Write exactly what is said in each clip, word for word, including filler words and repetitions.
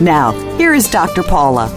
Now, here is Doctor Paula.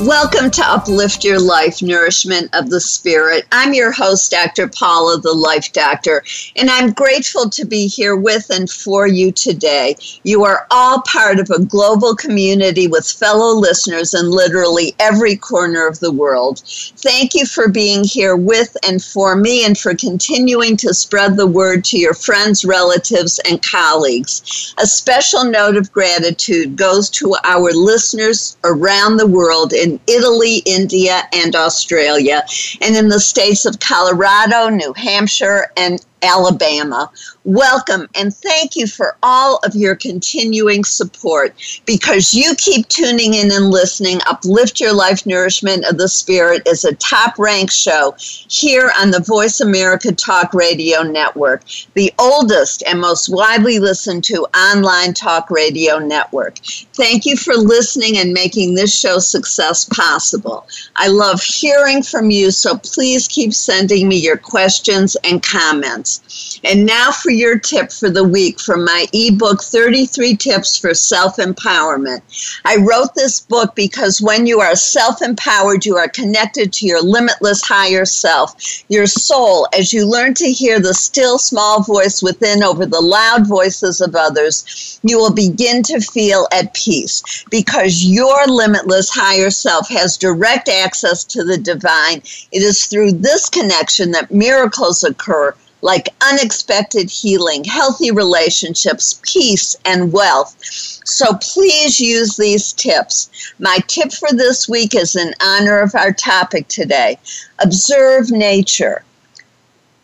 Welcome to Uplift Your Life, Nourishment of the Spirit. I'm your host, Doctor Paula, the Life Doctor, and I'm grateful to be here with and for you today. You are all part of a global community with fellow listeners in literally every corner of the world. Thank you for being here with and for me and for continuing to spread the word to your friends, relatives, and colleagues. A special note of gratitude goes to our listeners around the world in Italy, India, and Australia, and in the states of Colorado, New Hampshire, and Alabama. Welcome, and thank you for all of your continuing support. Because you keep tuning in and listening, Uplift Your Life, Nourishment of the Spirit is a top-ranked show here on the Voice America Talk Radio Network, the oldest and most widely listened to online talk radio network. Thank you for listening and making this show's success possible. I love hearing from you, so please keep sending me your questions and comments. And now for your tip for the week from my ebook, thirty-three Tips for Self-Empowerment. I wrote this book because when you are self-empowered, you are connected to your limitless higher self, your soul, as you learn to hear the still small voice within over the loud voices of others. You will begin to feel at peace because your limitless higher self has direct access to the divine. It is through this connection that miracles occur, like unexpected healing, healthy relationships, peace, and wealth. So please use these tips. My tip for this week is in honor of our topic today. Observe nature.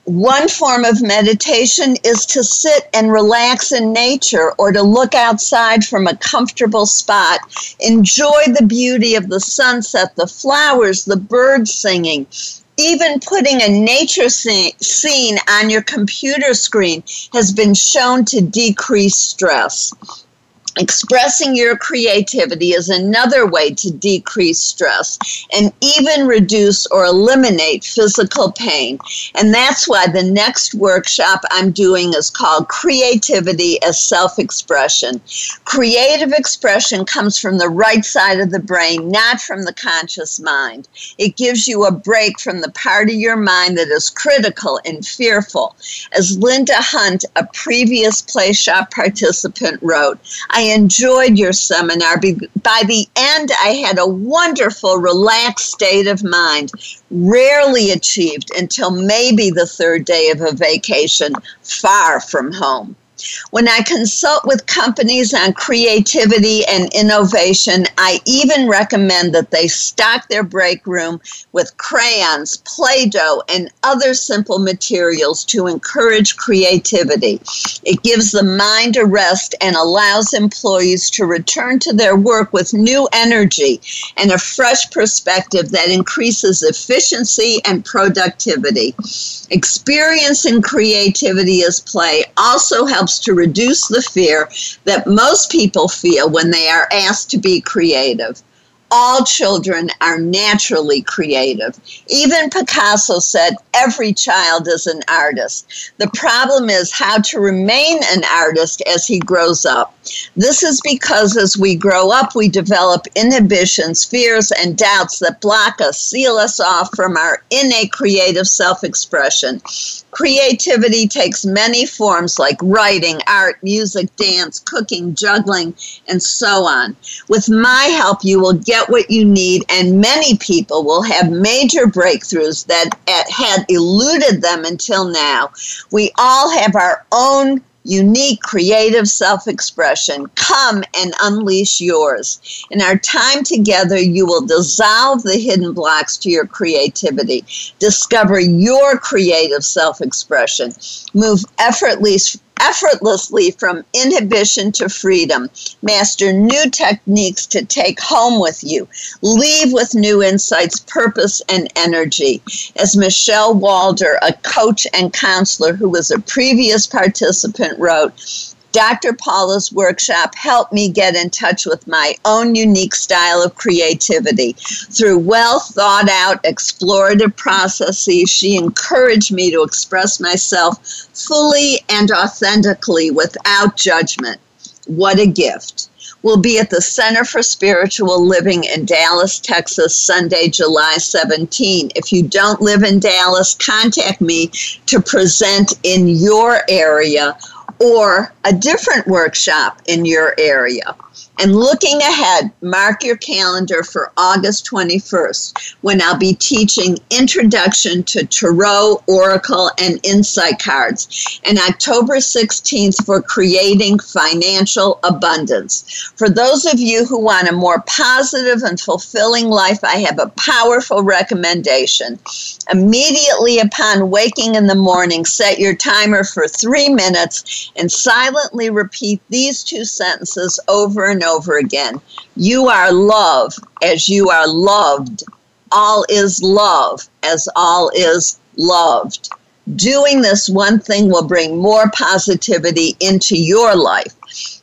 One form of meditation is to sit and relax in nature or to look outside from a comfortable spot. Enjoy the beauty of the sunset, the flowers, the birds singing. Even putting a nature scene on your computer screen has been shown to decrease stress. Expressing your creativity is another way to decrease stress and even reduce or eliminate physical pain. And that's why the next workshop I'm doing is called Creativity as Self-Expression. Creative expression comes from the right side of the brain, not from the conscious mind. It gives you a break from the part of your mind that is critical and fearful. As Linda Hunt, a previous Play Shop participant, wrote, I enjoyed your seminar. By the end, I had a wonderful, relaxed state of mind, rarely achieved until maybe the third day of a vacation far from home. When I consult with companies on creativity and innovation, I even recommend that they stock their break room with crayons, Play-Doh, and other simple materials to encourage creativity. It gives the mind a rest and allows employees to return to their work with new energy and a fresh perspective that increases efficiency and productivity. Experience in creativity as play also helps to reduce the fear that most people feel when they are asked to be creative. All children are naturally creative. Even Picasso said every child is an artist. The problem is how to remain an artist as he grows up. This is because as we grow up, we develop inhibitions, fears, and doubts that block us, seal us off from our innate creative self-expression. Creativity takes many forms like writing, art, music, dance, cooking, juggling, and so on. With my help, you will get what you need, and many people will have major breakthroughs that had eluded them until now. We all have our own unique creative self-expression. Come and unleash yours. In our time together, you will dissolve the hidden blocks to your creativity. Discover your creative self-expression. Move effortless, effortlessly from inhibition to freedom. Master new techniques to take home with you. Leave with new insights, purpose, and energy. As Michelle Walder, a coach and counselor who was a previous participant, wrote, Doctor Paula's workshop helped me get in touch with my own unique style of creativity. Through well-thought-out, explorative processes, she encouraged me to express myself fully and authentically without judgment. What a gift. We'll be at the Center for Spiritual Living in Dallas, Texas, Sunday, July seventeenth. If you don't live in Dallas, contact me to present in your area or a different workshop in your area. And looking ahead, mark your calendar for August twenty-first, when I'll be teaching Introduction to Tarot, Oracle, and Insight Cards, and October sixteenth for Creating Financial Abundance. For those of you who want a more positive and fulfilling life, I have a powerful recommendation. Immediately upon waking in the morning, set your timer for three minutes and silently repeat these two sentences over and over. over again. You are love as you are loved. All is love as all is loved. Doing this one thing will bring more positivity into your life.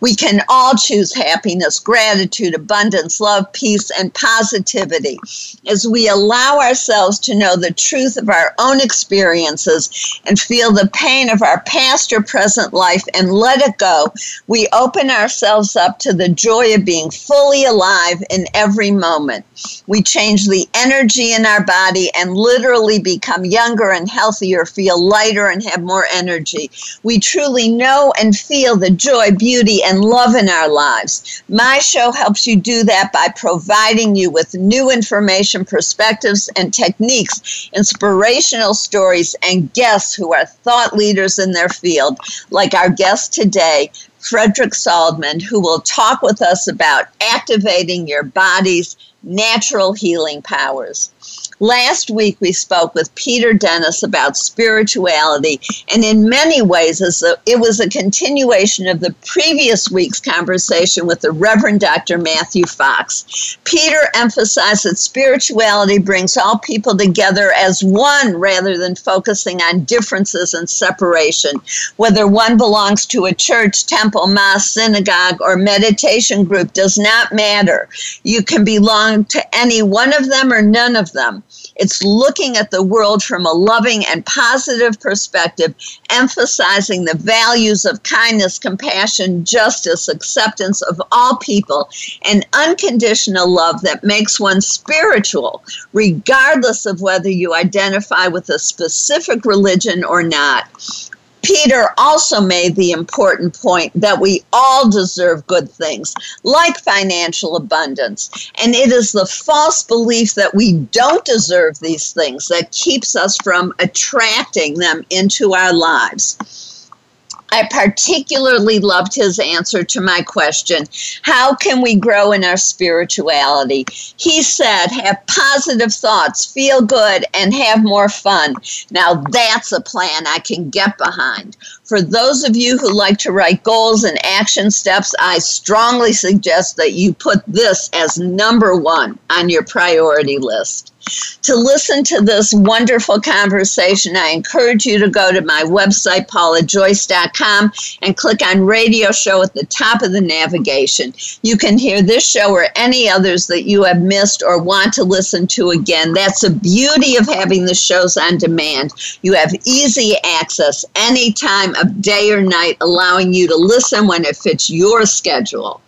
We can all choose happiness, gratitude, abundance, love, peace, and positivity. As we allow ourselves to know the truth of our own experiences and feel the pain of our past or present life and let it go, we open ourselves up to the joy of being fully alive in every moment. We change the energy in our body and literally become younger and healthier, feel lighter, and have more energy. We truly know and feel the joy, beauty, and love in our lives. My show helps you do that by providing you with new information, perspectives, and techniques, inspirational stories, and guests who are thought leaders in their field, like our guest today, Frédéric Saldmann, who will talk with us about activating your body's natural healing powers. Last week, we spoke with Peter Dennis about spirituality, and in many ways, it was a continuation of the previous week's conversation with the Reverend Doctor Matthew Fox. Peter emphasized that spirituality brings all people together as one rather than focusing on differences and separation. Whether one belongs to a church, temple, mosque, synagogue, or meditation group does not matter. You can belong to any one of them or none of them. It's looking at the world from a loving and positive perspective, emphasizing the values of kindness, compassion, justice, acceptance of all people, and unconditional love that makes one spiritual, regardless of whether you identify with a specific religion or not. Peter also made the important point that we all deserve good things, like financial abundance, and it is the false belief that we don't deserve these things that keeps us from attracting them into our lives. I particularly loved his answer to my question, how can we grow in our spirituality? He said, have positive thoughts, feel good, and have more fun. Now that's a plan I can get behind. For those of you who like to write goals and action steps, I strongly suggest that you put this as number one on your priority list. To listen to this wonderful conversation, I encourage you to go to my website, Paula Joyce dot com, and click on Radio Show at the top of the navigation. You can hear this show or any others that you have missed or want to listen to again. That's the beauty of having the shows on demand. You have easy access any time of day or night, allowing you to listen when it fits your schedule.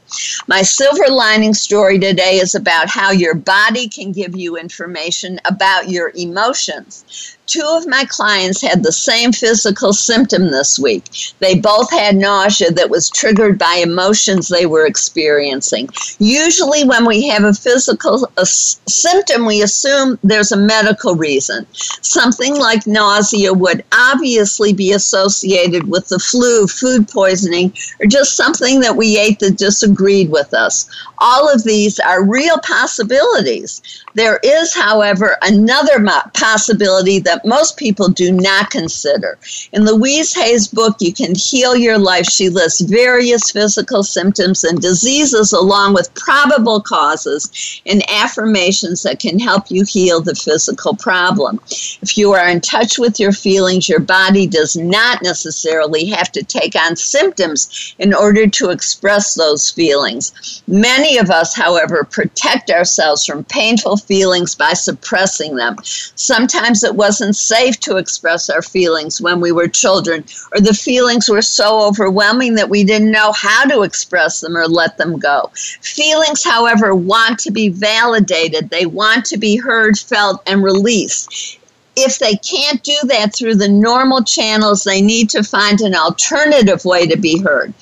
My silver lining story today is about how your body can give you information about your emotions. Two of my clients had the same physical symptom this week. They both had nausea that was triggered by emotions they were experiencing. Usually when we have a physical a symptom, we assume there's a medical reason. Something like nausea would obviously be associated with the flu, food poisoning, or just something that we ate that disagreed with us. All of these are real possibilities. There is, however, another possibility that most people do not consider. In Louise Hay's book, You Can Heal Your Life, she lists various physical symptoms and diseases along with probable causes and affirmations that can help you heal the physical problem. If you are in touch with your feelings, your body does not necessarily have to take on symptoms in order to express those feelings. Many of us, however, protect ourselves from painful feelings by suppressing them. Sometimes it wasn't safe to express our feelings when we were children, or the feelings were so overwhelming that we didn't know how to express them or let them go. Feelings, however, want to be validated. They want to be heard, felt, and released. If they can't do that through the normal channels, they need to find an alternative way to be heard.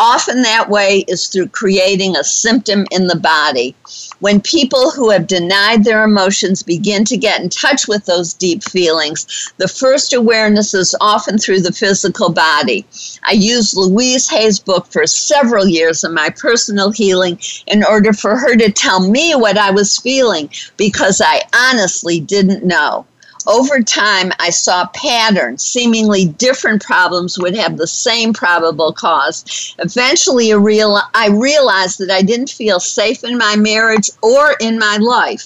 Often that way is through creating a symptom in the body. When people who have denied their emotions begin to get in touch with those deep feelings, the first awareness is often through the physical body. I used Louise Hay's book for several years in my personal healing in order for her to tell me what I was feeling, because I honestly didn't know. Over time, I saw patterns. Seemingly different problems would have the same probable cause. Eventually, I realized that I didn't feel safe in my marriage or in my life.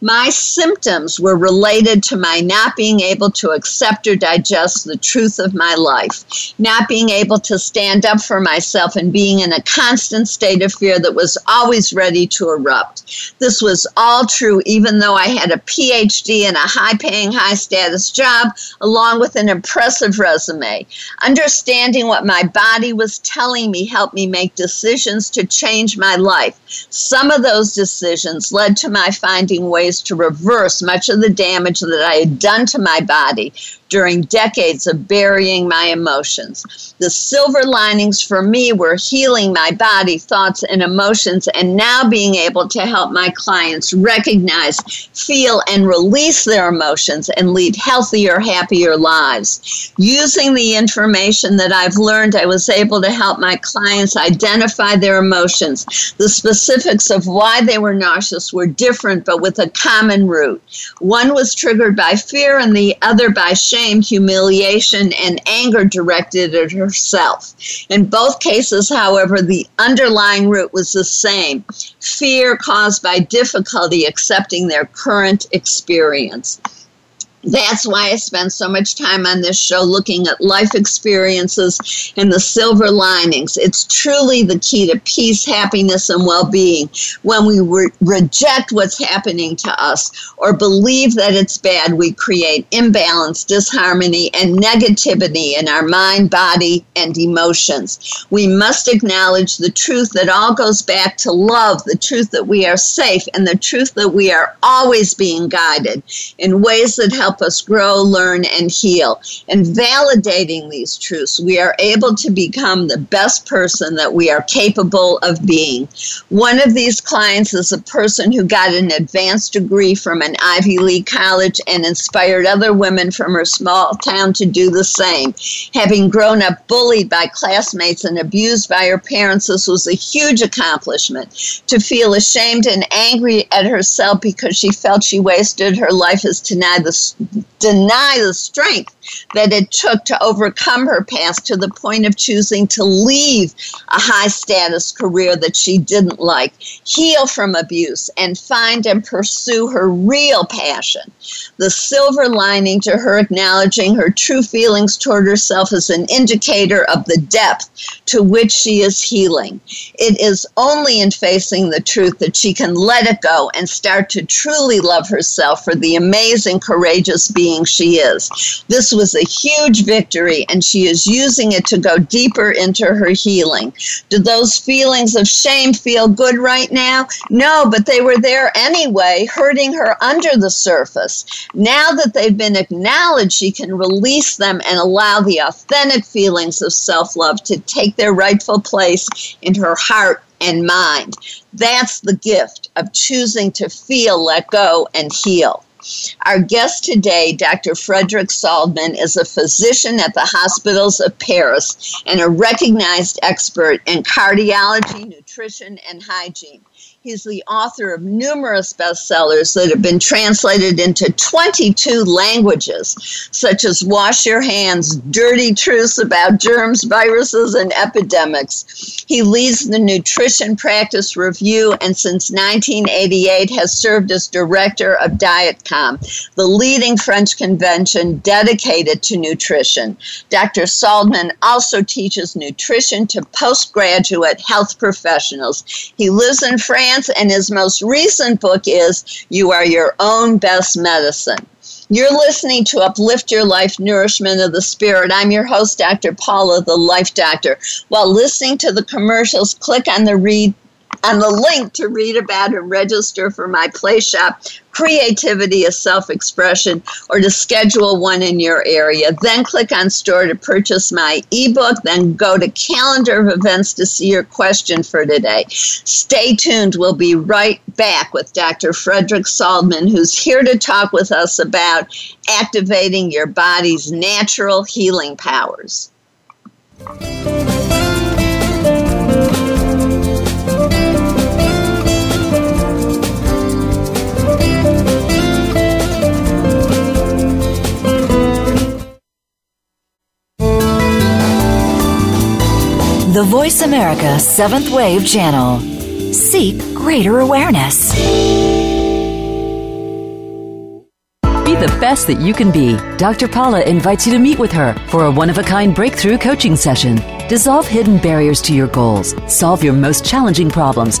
My symptoms were related to my not being able to accept or digest the truth of my life, not being able to stand up for myself, and being in a constant state of fear that was always ready to erupt. This was all true even though I had a P H D and a high-paying, high-status job, along with an impressive resume. Understanding what my body was telling me helped me make decisions to change my life. Some of those decisions led to my finding ways to reverse much of the damage that I had done to my body during decades of burying my emotions. The silver linings for me were healing my body, thoughts, and emotions, and now being able to help my clients recognize, feel, and release their emotions and lead healthier, happier lives. Using the information that I've learned, I was able to help my clients identify their emotions. The specifics of why they were nauseous were different, but with a common root. One was triggered by fear and the other by shame, humiliation, and anger directed at herself. In both cases, however, the underlying root was the same: fear caused by difficulty accepting their current experience. That's why I spend so much time on this show looking at life experiences and the silver linings. It's truly the key to peace, happiness, and well-being. When we re- reject what's happening to us or believe that it's bad, we create imbalance, disharmony, and negativity in our mind, body, and emotions. We must acknowledge the truth that all goes back to love, the truth that we are safe, and the truth that we are always being guided in ways that help us grow, learn, and heal. And validating these truths, we are able to become the best person that we are capable of being. One of these clients is a person who got an advanced degree from an Ivy League college and inspired other women from her small town to do the same. Having grown up bullied by classmates and abused by her parents, this was a huge accomplishment. To feel ashamed and angry at herself because she felt she wasted her life is to deny the deny the strength that it took to overcome her past, to the point of choosing to leave a high-status career that she didn't like, heal from abuse, and find and pursue her real passion. The silver lining to her acknowledging her true feelings toward herself is an indicator of the depth to which she is healing. It is only in facing the truth that she can let it go and start to truly love herself for the amazing, courageous being being she is. This was a huge victory, and she is using it to go deeper into her healing. Do those feelings of shame feel good right now? No, but they were there anyway, hurting her under the surface. Now that they've been acknowledged, she can release them and allow the authentic feelings of self-love to take their rightful place in her heart and mind. That's the gift of choosing to feel, let go, and heal. Our guest today, Doctor Frédéric Saldmann, is a physician at the hospitals of Paris and a recognized expert in cardiology, nutrition, and hygiene. He's the author of numerous bestsellers that have been translated into twenty-two languages, such as Wash Your Hands, Dirty Truths About Germs, Viruses, and Epidemics. He leads the Nutrition Practice Review and since nineteen eighty-eight has served as director of Dietcom, the leading French convention dedicated to nutrition. Doctor Saldmann also teaches nutrition to postgraduate health professionals. He lives in France, and his most recent book is You Are Your Own Best Medicine. You're listening to Uplift Your Life, Nourishment of the Spirit. I'm your host, Doctor Paula, the Life Doctor. While listening to the commercials, click on the read on the link to read about and register for my play shop, Creativity is Self-Expression, or to schedule one in your area. Then click on store to purchase my ebook. Then go to calendar of events to see your question for today. Stay tuned. We'll be right back with Doctor Frédéric Saldmann, who's here to talk with us about activating your body's natural healing powers. The Voice America seventh Wave Channel. Seek greater awareness. Be the best that you can be. Doctor Paula invites you to meet with her for a one-of-a-kind breakthrough coaching session. Dissolve hidden barriers to your goals, solve your most challenging problems,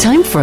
Time for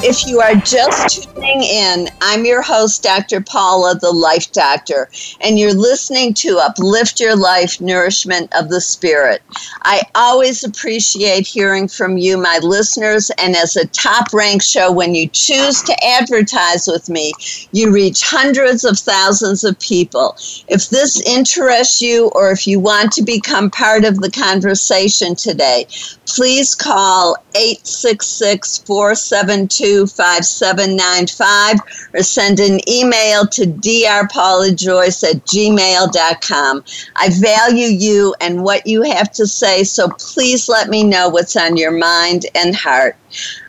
If you are just tuning in, I'm your host, Doctor Paula, the Life Doctor, and you're listening to Uplift Your Life, Nourishment of the Spirit. I always appreciate hearing from you, my listeners, and as a top-ranked show, when you choose to advertise with me, you reach hundreds of thousands of people. If this interests you or if you want to become part of the conversation today, please call eight six six, four seven two, five seven nine five or send an email to drpaulajoyce at gmail dot com. I value you and what you have to say, so please let me know what's on your mind and heart.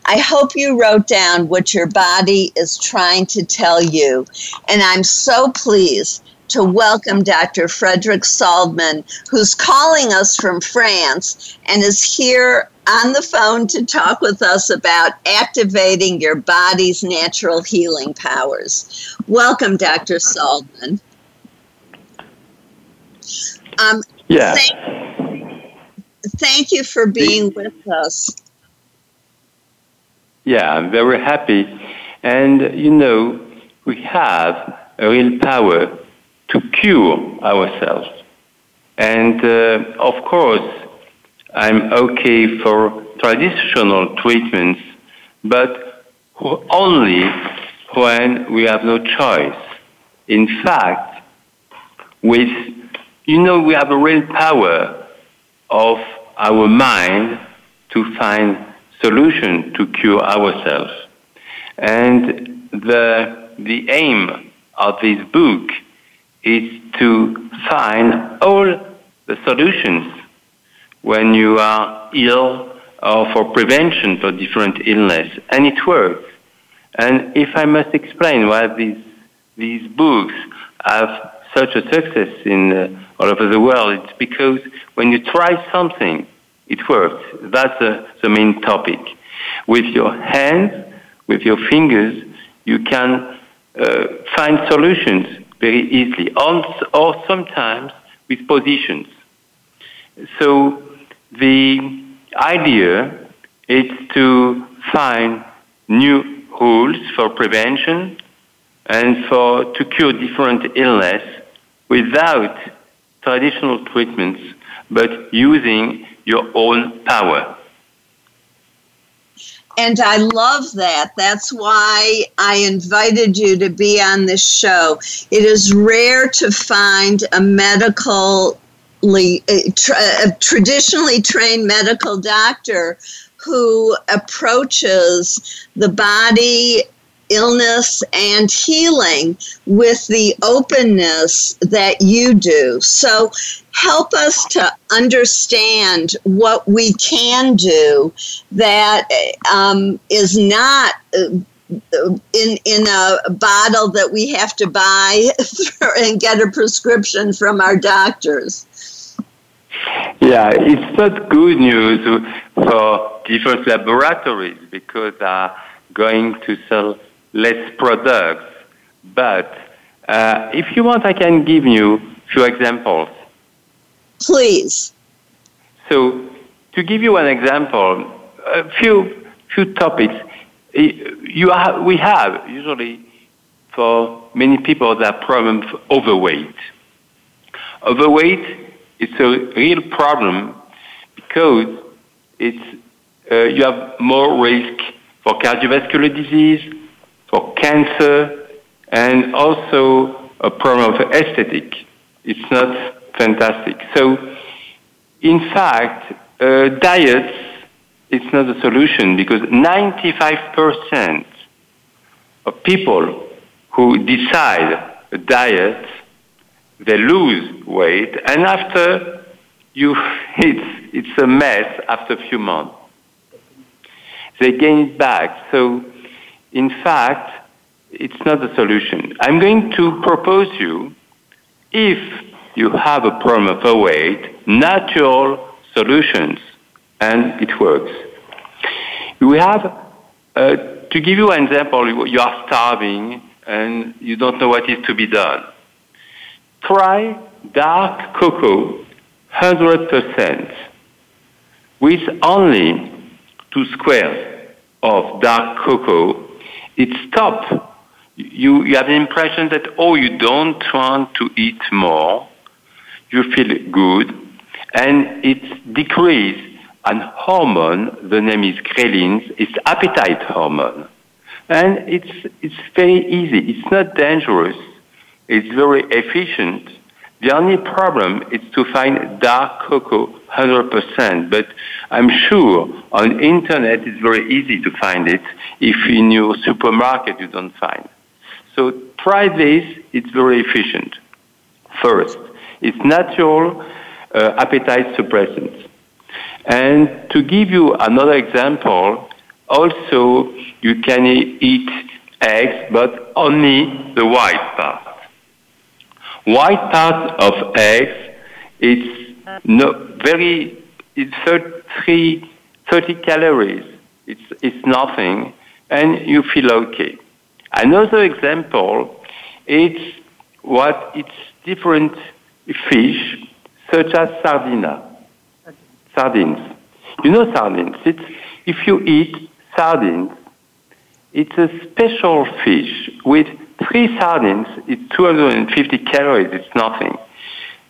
I hope you wrote down what your body is trying to tell you, and I'm so pleased to welcome Doctor Frédéric Saldmann, who's calling us from France and is here on the phone to talk with us about activating your body's natural healing powers. Welcome, Doctor Saldmann. Um, yeah. Thank, thank you for being the, with us. Yeah, I'm very happy. And, you know, we have a real power to cure ourselves. And, uh, of course, I'm okay for traditional treatments, but only when we have no choice. In fact, with, you know, we have a real power of our mind to find solution to cure ourselves. And the, the aim of this book is to find all the solutions when you are ill or for prevention for different illness, and it works. And if I must explain why these these books have such a success in uh, all over the world, it's because when you try something, it works. That's uh, the main topic. With your hands, with your fingers, you can uh, find solutions very easily, or, or sometimes with positions. So the idea is to find new rules for prevention and for to cure different illness without traditional treatments, but using your own power. And I love that. That's why I invited you to be on this show. It is rare to find a medical a traditionally trained medical doctor who approaches the body, illness, and healing with the openness that you do. So help us to understand what we can do that um, is not uh, in in a bottle that we have to buy and get a prescription from our doctors. Yeah, it's not good news for different laboratories because they are going to sell less products. But uh, if you want, I can give you a few examples. Please. So, to give you an example, a few few topics. You have, we have, usually, for many people, that problem for overweight. Overweight is a real problem because it's uh, you have more risk for cardiovascular disease, for cancer, and also a problem of aesthetic. It's not fantastic. So, in fact, uh, diets, it's not a solution because ninety-five percent of people who decide a diet, they lose weight, and after you, it's, it's a mess after a few months. They gain it back. So, in fact, it's not a solution. I'm going to propose you, if you have a problem of overweight, natural solutions. And it works. We have uh, to give you an example, you are starving and you don't know what is to be done. Try dark cocoa, one hundred percent, with only two squares of dark cocoa. It stops. You, you have the impression that, oh, you don't want to eat more. You feel good. And it decreases an hormone, the name is ghrelin, it's appetite hormone. And it's, it's very easy. It's not dangerous. It's very efficient. The only problem is to find dark cocoa one hundred percent, but I'm sure on internet it's very easy to find it. If in your supermarket you don't find. So try this, it's very efficient. First, it's natural uh, appetite suppressant. And to give you another example, also you can eat eggs, but only the white part. White part of eggs, it's no, very, it's thirty, thirty calories. It's, it's nothing, and you feel okay. Another example, it's what it's different fish, such as sardina, sardines. You know sardines. It's, if you eat sardines, it's a special fish with three sardines, it's two hundred fifty calories, it's nothing.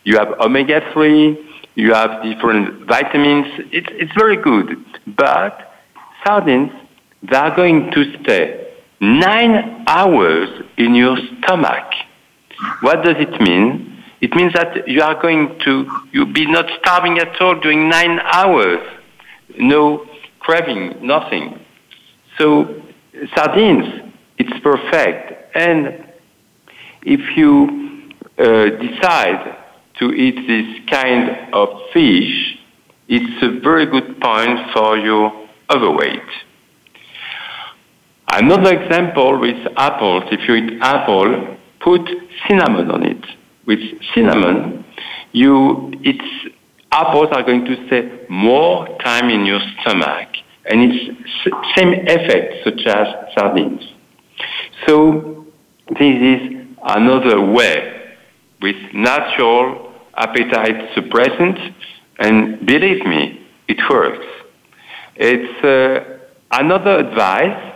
You have omega three, you have different vitamins, it's, it's very good. But sardines, they are going to stay nine hours in your stomach. What does it mean? It means that you are going to, you'll be not starving at all during nine hours. No craving, nothing. So sardines, it's perfect. And if you uh, decide to eat this kind of fish, it's a very good point for your overweight. Another example with apples, if you eat apple, put cinnamon on it. With cinnamon, you, it's, apples are going to stay more time in your stomach, and it's same effect such as sardines. So this is another way with natural appetite suppressant, and believe me, it works. It's uh, another advice.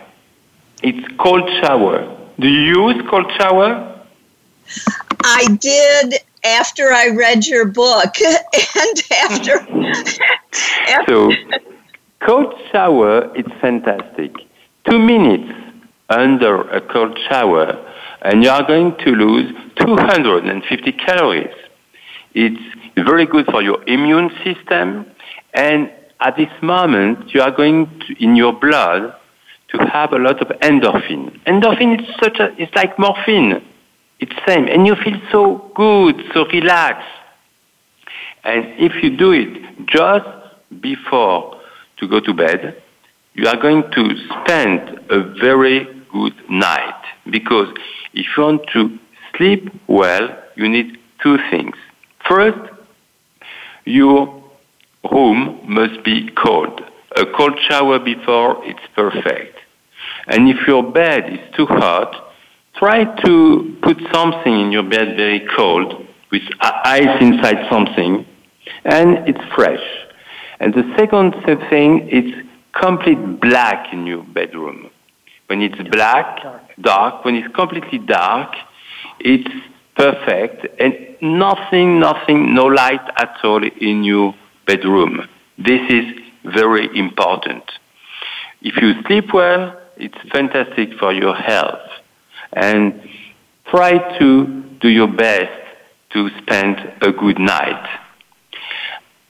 It's cold shower. Do you use cold shower? I did after I read your book, and after. after. So, cold shower, it's fantastic. Two minutes under a cold shower, and you are going to lose two hundred fifty calories. It's very good for your immune system, and at this moment, you are going to, in your blood, to have a lot of endorphin. Endorphin is such a, it's like morphine. It's the same, and you feel so good, so relaxed. And if you do it just before to go to bed, you are going to spend a very good night, because if you want to sleep well, you need two things. First, your room must be cold. A cold shower before, it's perfect. And if your bed is too hot, try to put something in your bed very cold, with ice inside something, and it's fresh. And the second thing is complete black in your bedroom. When it's black, dark, when it's completely dark, it's perfect, and nothing, nothing, no light at all in your bedroom. This is very important. If you sleep well, it's fantastic for your health. And try to do your best to spend a good night.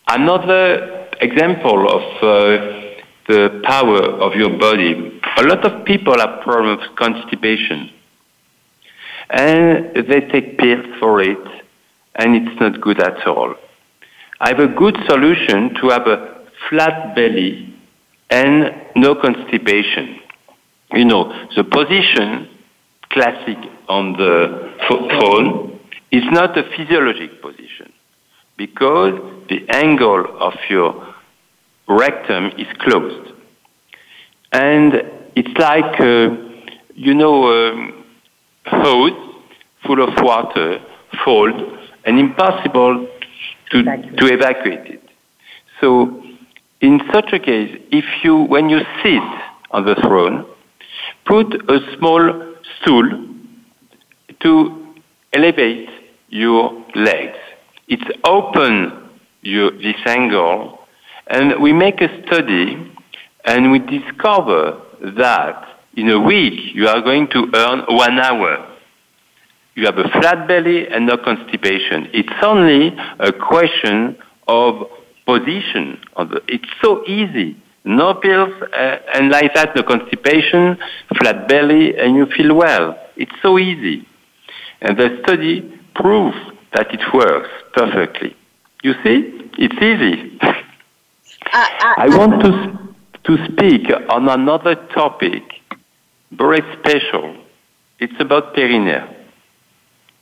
Another example of uh, the power of your body. A lot of people have problems with constipation, and they take pills for it, and it's not good at all. I have a good solution to have a flat belly and no constipation. You know, the position, classic on the phone, is not a physiologic position, because the angle of your rectum is closed. And It's like, uh, you know, um, hose full of water, fold, and impossible to evacuate. to evacuate it. So, in such a case, if you, when you sit on the throne, put a small stool to elevate your legs. It's open your, this angle, and we make a study, and we discover that in a week you are going to earn one hour. You have a flat belly and no constipation. It's only a question of position. It's so easy. No pills, uh, and like that, no constipation, flat belly, and you feel well. It's so easy. And the study proves that it works perfectly. You see? It's easy. Uh, uh, I want to to speak on another topic, very special. It's about perineum.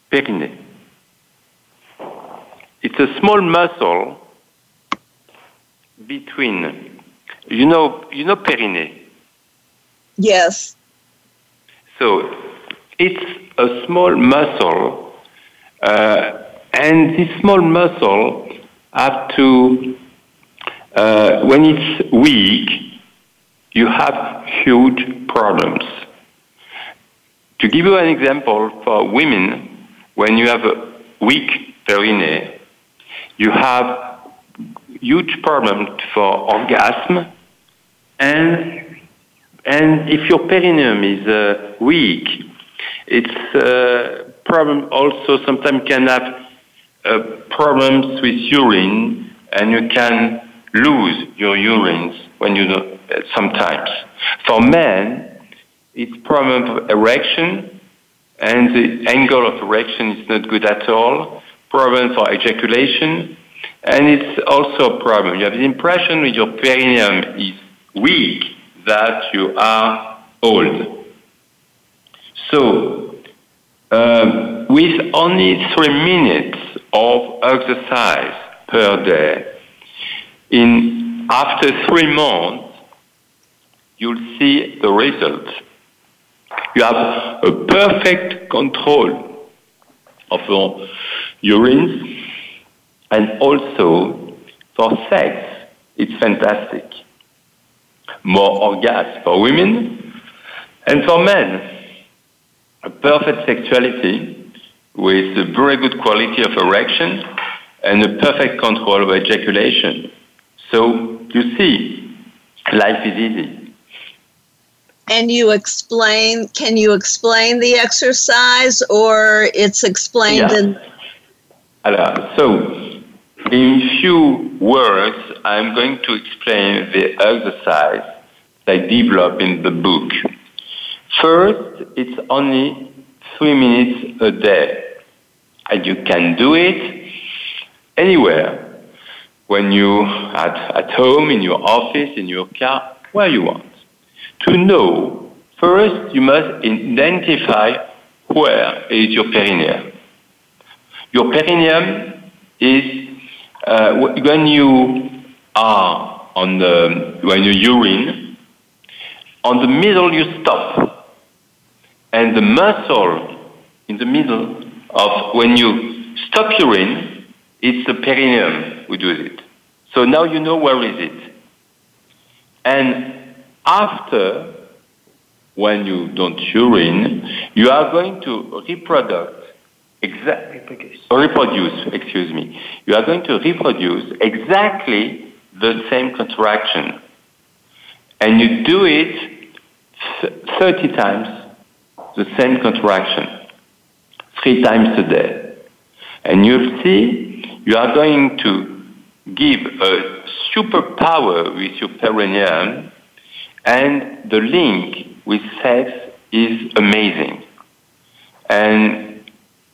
Perineum. It's a small muscle between, you know, you know perineum? Yes. So it's a small muscle, uh, and this small muscle have to, uh, when it's weak, you have huge problems. To give you an example, for women, when you have a weak perineum, you have huge problem for orgasm, and and if your perineum is uh, weak, it's a uh, problem also. Sometimes can have uh, problems with urine, and you can lose your urines when you don't, uh, sometimes. For men, it's problem of erection, and the angle of erection is not good at all. Problem for ejaculation, and it's also a problem. You have the impression that your perineum is weak, that you are old. So, um, with only three minutes of exercise per day, in after three months, you'll see the result. You have a perfect control of your urine, and also for sex, it's fantastic. More orgasm for women, and for men, a perfect sexuality with a very good quality of erection and a perfect control of ejaculation. So, you see, life is easy. And you explain, can you explain the exercise, or it's explained yeah. in... So, in few words, I'm going to explain the exercise I developed in the book. First, it's only three minutes a day, and you can do it anywhere, when you at at home, in your office, in your car, where you want. To know, first, you must identify where is your perineum. Your perineum is uh, when you are on the, when you urine, on the middle you stop, and the muscle in the middle of when you stop urine, it's the perineum who does it. So now you know where is it. And after, when you don't urine, you are going to reproduce, exa- reproduce. reproduce, excuse me. You are going to reproduce exactly the same contraction. And you do it thirty times the same contraction, three times a day. And you'll see you are going to give a superpower with your perineum, and the link with sex is amazing. And,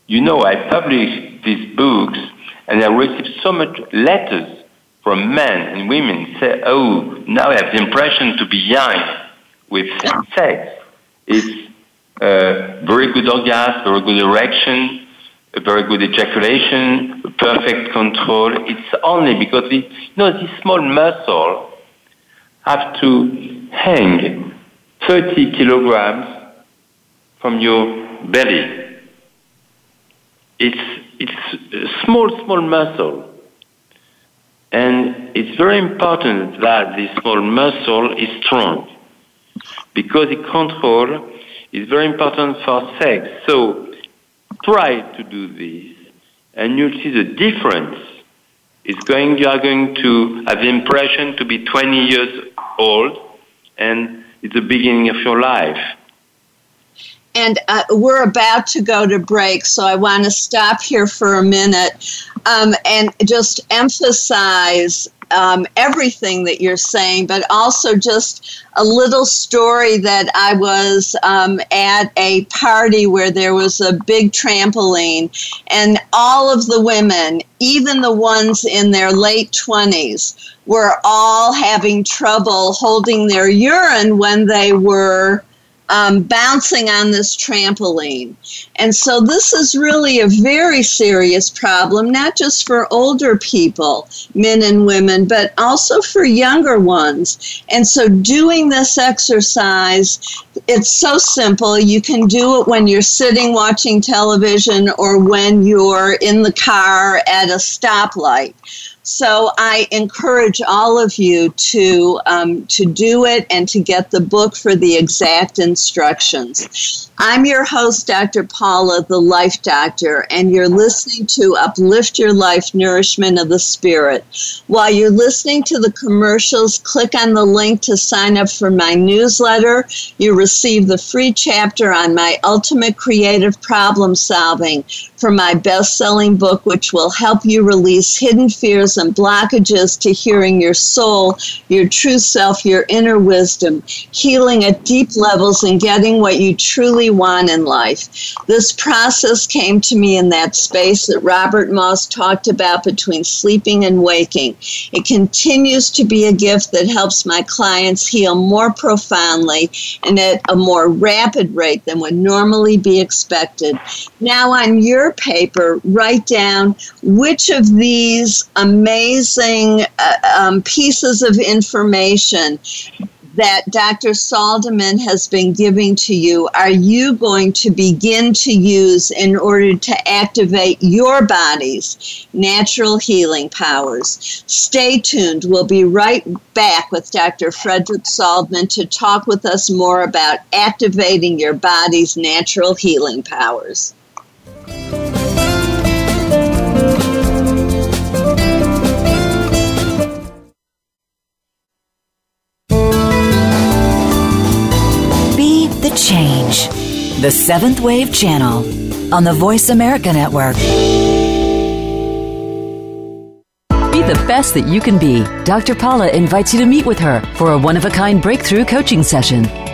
you know, I published these books, and I received so much letters from men and women say, oh, now I have the impression to be young with sex. It's uh, very good orgasm, very good erection, a very good ejaculation, perfect control. It's only because, we, you know, this small muscle have to hang thirty kilograms from your belly. It's it's a small, small muscle. And it's very important that this small muscle is strong because it control is very important for sex. So try to do this and you'll see the difference. It's going, you are going to have the impression to be twenty years old and it's the beginning of your life. And uh, we're about to go to break, so I want to stop here for a minute um, and just emphasize um, everything that you're saying, but also just a little story that I was um, at a party where there was a big trampoline, and all of the women, even the ones in their late twenties, were all having trouble holding their urine when they were Um, bouncing on this trampoline. And so this is really a very serious problem, not just for older people, men and women, but also for younger ones. And so doing this exercise, it's so simple. You can do it when you're sitting watching television or when you're in the car at a stoplight. So I encourage all of you to um, to do it and to get the book for the exact instructions. I'm your host, Doctor Paula, the Life Doctor, and you're listening to Uplift Your Life, Nourishment of the Spirit. While you're listening to the commercials, click on the link to sign up for my newsletter. You receive the free chapter on my ultimate creative problem solving for my best-selling book, which will help you release hidden fears and blockages to hearing your soul, your true self, your inner wisdom, healing at deep levels and getting what you truly want in life. This process came to me in that space that Robert Moss talked about between sleeping and waking. It continues to be a gift that helps my clients heal more profoundly and at a more rapid rate than would normally be expected. Now on your paper, write down which of these amazing uh, um, pieces of information that Doctor Saldmann has been giving to you are you going to begin to use in order to activate your body's natural healing powers. Stay tuned. We'll be right back with Doctor Frédéric Saldmann to talk with us more about activating your body's natural healing powers. Change. The Seventh Wave Channel on the Voice America Network. Be the best that you can be. Doctor Paula invites you to meet with her for a one-of-a-kind breakthrough coaching session.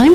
Time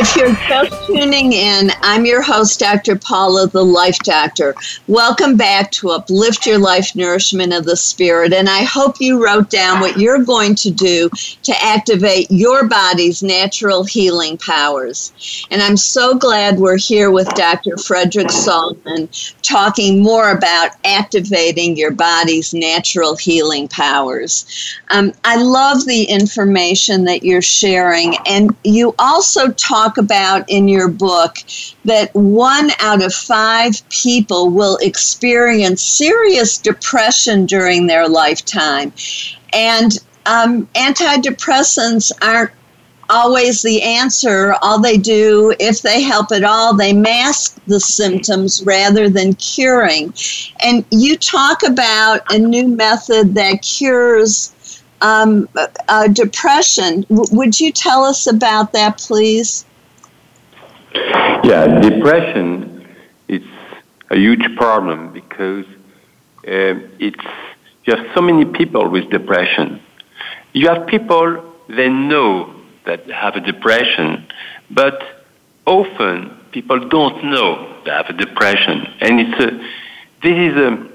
If you're just tuning in, I'm your host, Doctor Paula, the Life Doctor. Welcome back to Uplift Your Life, Nourishment of the Spirit. And I hope you wrote down what you're going to do to activate your body's natural healing powers. And I'm so glad we're here with Doctor Frédéric Saldmann talking more about activating your body's natural healing powers. Um, I love the information that you're sharing. And you also talk about in your book that one out of five people will experience serious depression during their lifetime. And um, antidepressants aren't always the answer. All they do, if they help at all, they mask the symptoms rather than curing. And you talk about a new method that cures um, uh, depression. W- would you tell us about that, please? Yeah, depression, it's a huge problem because uh, it's just so many people with depression. You have people, they know that they have a depression, but often people don't know they have a depression. And it's a, this is a,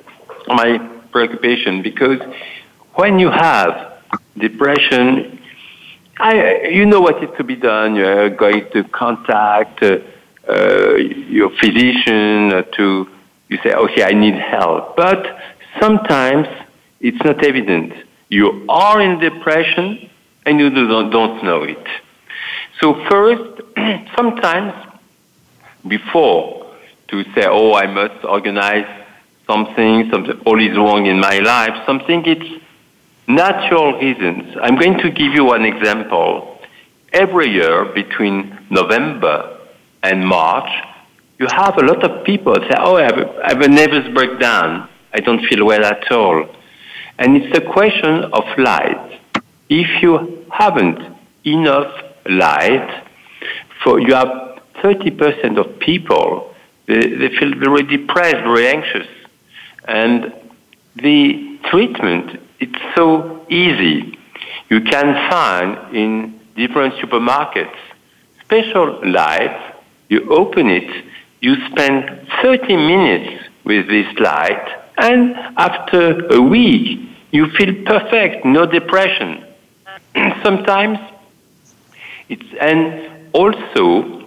my preoccupation, because when you have depression, I, you know what is to be done. You're going to contact uh, uh, your physician to, you say, okay, I need help. But sometimes it's not evident. You are in depression and you don't, don't know it. So first, sometimes before to say, oh, I must organize something, something, all is wrong in my life, something it's natural reasons. I'm going to give you an example. Every year between November and March, you have a lot of people say, oh, I have a, I have a nervous breakdown. I don't feel well at all. And it's a question of light. If you haven't enough light, for you have thirty percent of people, they, they feel very depressed, very anxious. And the treatment, it's so easy. You can find in different supermarkets special lights. You open it, you spend thirty minutes with this light, and after a week, you feel perfect, no depression. Sometimes it's, and also,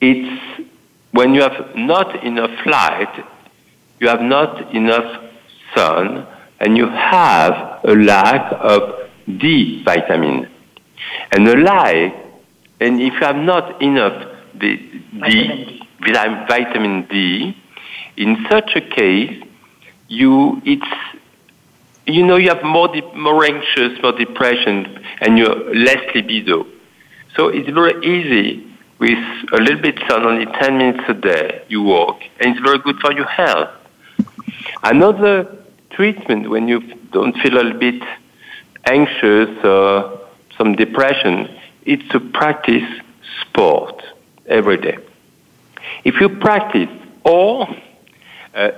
it's when you have not enough light, you have not enough sun, and you have a lack of D vitamin. And a lack, and if you have not enough the D, vitamin D, vitamin D, in such a case, you it's you know you have more de- more anxious, more depression, and you're less libido. So it's very easy with a little bit sun, only ten minutes a day you walk, and it's very good for your health. Another treatment when you don't feel a little bit anxious or some depression, it's to practice sport every day. If you practice all uh,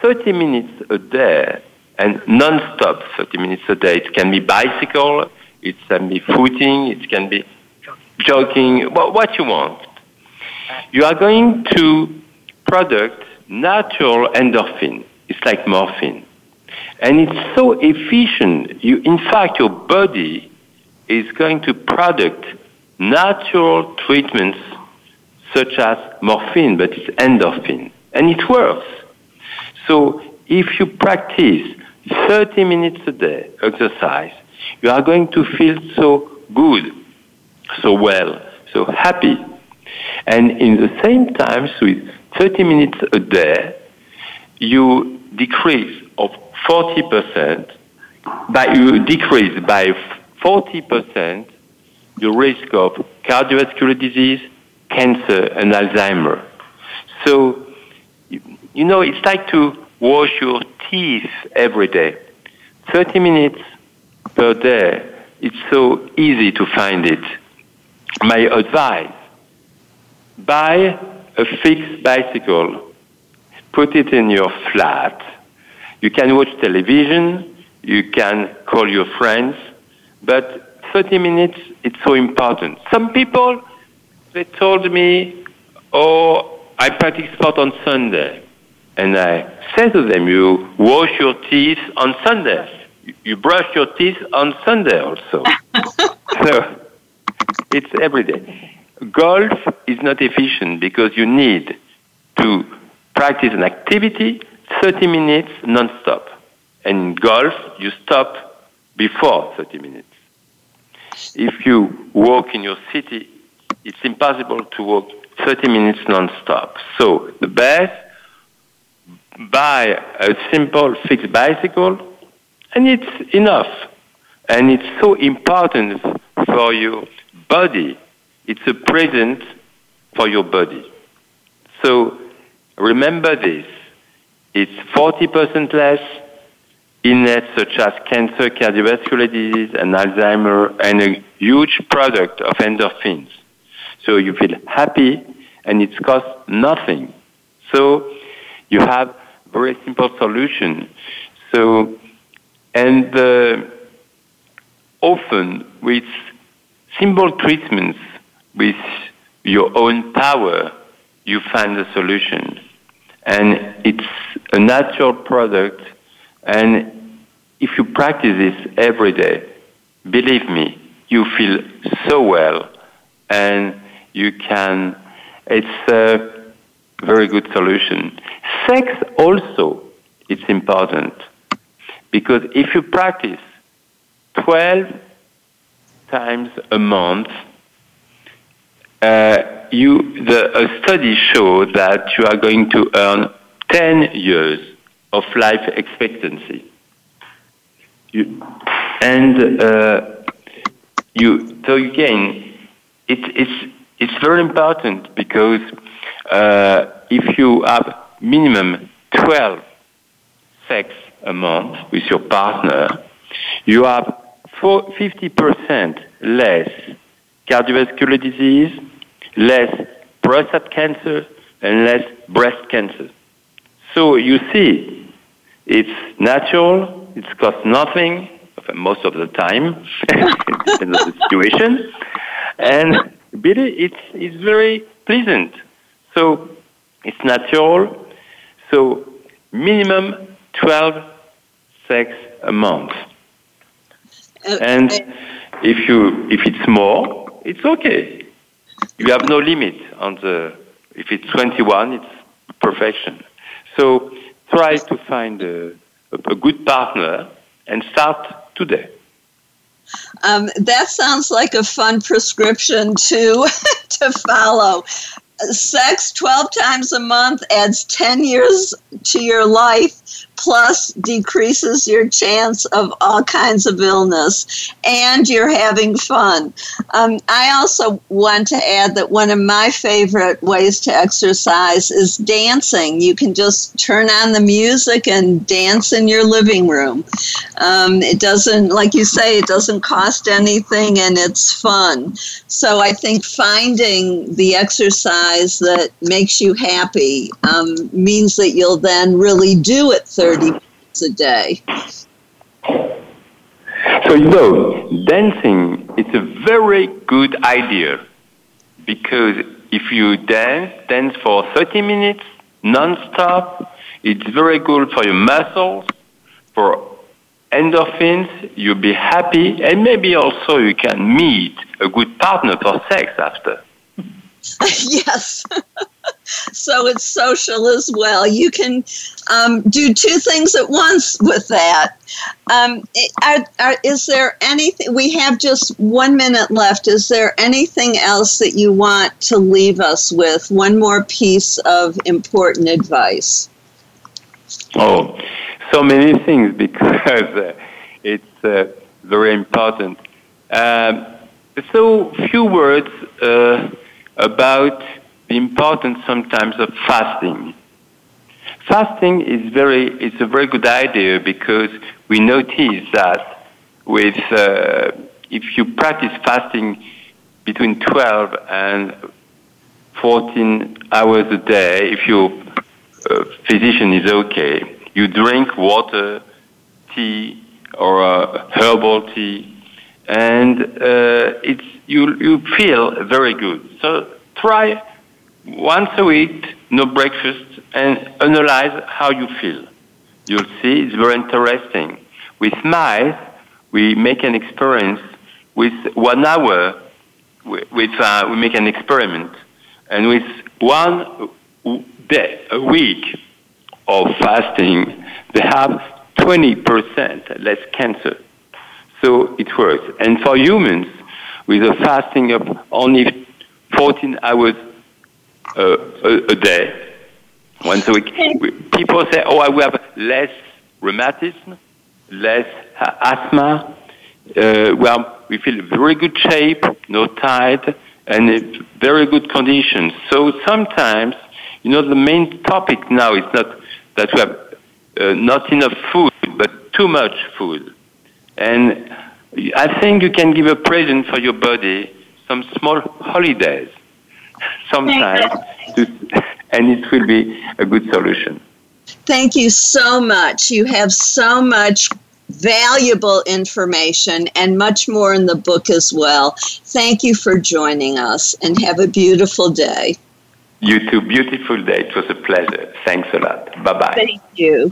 thirty minutes a day and non-stop thirty minutes a day, it can be bicycle, it can be footing, it can be jogging, well, what you want. You are going to product natural endorphin. It's like morphine. And it's so efficient. You, in fact, your body is going to product natural treatments such as morphine, but it's endorphin. And it works. So if you practice thirty minutes a day exercise, you are going to feel so good, so well, so happy. And in the same time, with thirty minutes a day, you decrease of forty percent, by, you decrease by forty percent the risk of cardiovascular disease, cancer, and Alzheimer. So, you know, it's like to wash your teeth every day. thirty minutes per day, it's so easy to find it. My advice, buy a fixed bicycle, put it in your flat. You can watch television, you can call your friends, but thirty minutes, it's so important. Some people, they told me, oh, I practice sport on Sunday. And I say to them, you wash your teeth on Sunday. You brush your teeth on Sunday also. So it's every day. Golf is not efficient because you need to practice an activity thirty minutes non-stop. And in golf, you stop before thirty minutes. If you walk in your city, it's impossible to walk thirty minutes non-stop. So the best, buy a simple fixed bicycle, and it's enough. And it's so important for your body. It's a present for your body. So remember this. It's forty percent less illness such as cancer, cardiovascular disease, and Alzheimer, and a huge product of endorphins. So you feel happy, and it costs nothing. So you have very simple solution. So, and uh, often with simple treatments, with your own power, you find a solution. And it's a natural product. And if you practice this every day, believe me, you feel so well. And you can, it's a very good solution. Sex also, it's important. Because if you practice twelve times a month, uh, you, the, a study shows that you are going to earn ten years of life expectancy. You, and uh, you, so again, it, it's, it's very important because uh, if you have minimum twelve sex a month with your partner, you have fifty percent less cardiovascular disease, less prostate cancer, and less breast cancer. So you see, it's natural, it costs nothing, most of the time, depends on the situation, and it's, it's very pleasant. So it's natural. So minimum twelve sex a month. Uh, and I, if you if it's more, it's okay. You have no limit on the, if it's twenty-one, it's perfection. So try to find a, a good partner and start today. Um, that sounds like a fun prescription to to follow. Sex twelve times a month adds ten years to your life, plus decreases your chance of all kinds of illness, and you're having fun. Um, I also want to add that one of my favorite ways to exercise is dancing. You can just turn on the music and dance in your living room. Um, it doesn't, like you say, it doesn't cost anything, and it's fun. So I think finding the exercise that makes you happy um, means that you'll then really do it thirty minutes a day. So, you know, dancing is a very good idea because if you dance, dance for thirty minutes non-stop, it's very good for your muscles, for endorphins, you'll be happy, and maybe also you can meet a good partner for sex after. Yes. So it's social as well. You can um, do two things at once with that. Um, are, are, is there anything, we have just one minute left, is there anything else that you want to leave us with? One more piece of important advice? Oh, so many things because it's uh, very important. Um, so few words uh, about the importance sometimes of fasting. Fasting is very, it's a very good idea because we notice that with, uh, if you practice fasting between twelve and fourteen hours a day, if your uh, physician is okay, you drink water, tea, or a herbal tea, and uh, it's you you feel very good. So try once a week, no breakfast, and analyze how you feel. You'll see it's very interesting. With mice, we make an experience with one hour. With uh, we make an experiment, and with one day a week of fasting, they have twenty percent less cancer. So it works. And for humans, with a fasting of only fourteen hours uh, a, a day, once a week, we, people say, oh, we have less rheumatism, less asthma. Uh, well, we feel very good shape, no tired, and it's very good conditions. So sometimes, you know, the main topic now is not that we have uh, not enough food, but too much food. And I think you can give a present for your body, some small holidays sometimes, to, and it will be a good solution. Thank you so much. You have so much valuable information and much more in the book as well. Thank you for joining us, and have a beautiful day. You too. Beautiful day. It was a pleasure. Thanks a lot. Bye-bye. Thank you.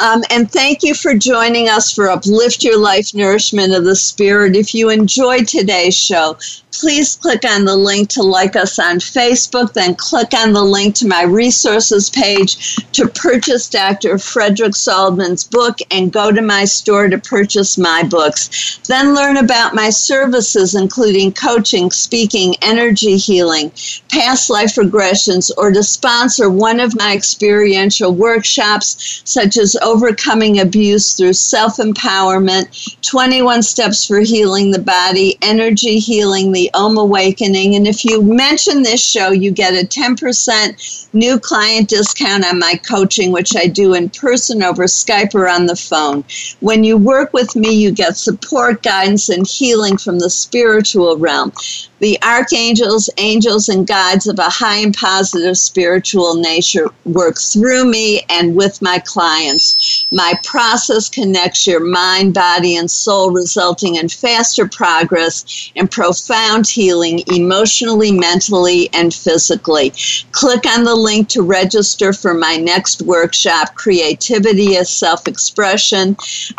Um, and thank you for joining us for Uplift Your Life, Nourishment of the Spirit. If you enjoyed today's show, please click on the link to like us on Facebook, then click on the link to my resources page to purchase Doctor Frédéric Saldmann's book, and go to my store to purchase my books. Then learn about my services, including coaching, speaking, energy healing, past life regressions, or to sponsor one of my experiential workshops, such as Overcoming Abuse Through Self-Empowerment, twenty-one steps for Healing the Body, Energy Healing, the Om Awakening. And if you mention this show, you get a ten percent new client discount on my coaching, which I do in person, over Skype, or on the phone. When you work with me, you get support, guidance, and healing from the spiritual realm, the archangels, angels, and guides of a high and positive spiritual nature work through me and with my clients. My process connects your mind, body, and soul, resulting in faster progress and profound healing emotionally, mentally, and physically. Click on the link to register for my next workshop, Creativity as Self-Expression.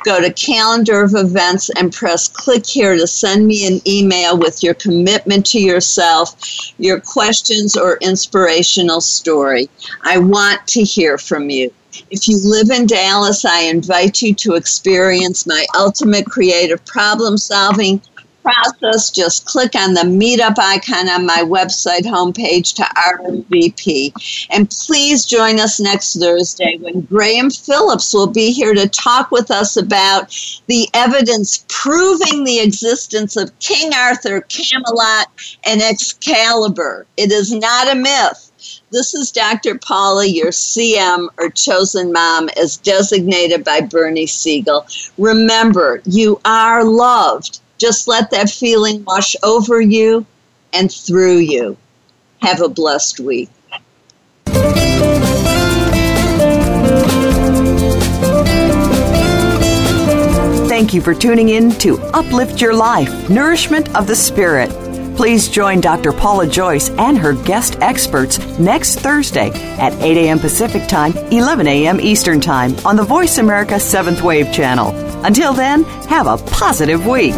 Go to Calendar of Events and press Click Here to send me an email with your commitment to yourself, your questions, or inspirational story. I want to hear from you. If you live in Dallas, I invite you to experience my ultimate creative problem-solving process. Just click on the meetup icon on my website homepage to R S V P. And please join us next Thursday when Graham Phillips will be here to talk with us about the evidence proving the existence of King Arthur, Camelot, and Excalibur. It is not a myth. This is Doctor Paula, your C M, or chosen mom, as designated by Bernie Siegel. Remember, you are loved. Just let that feeling wash over you and through you. Have a blessed week. Thank you for tuning in to Uplift Your Life, Nourishment of the Spirit. Please join Doctor Paula Joyce and her guest experts next Thursday at eight a.m. Pacific Time, eleven a.m. Eastern Time on the Voice America seventh Wave Channel. Until then, have a positive week.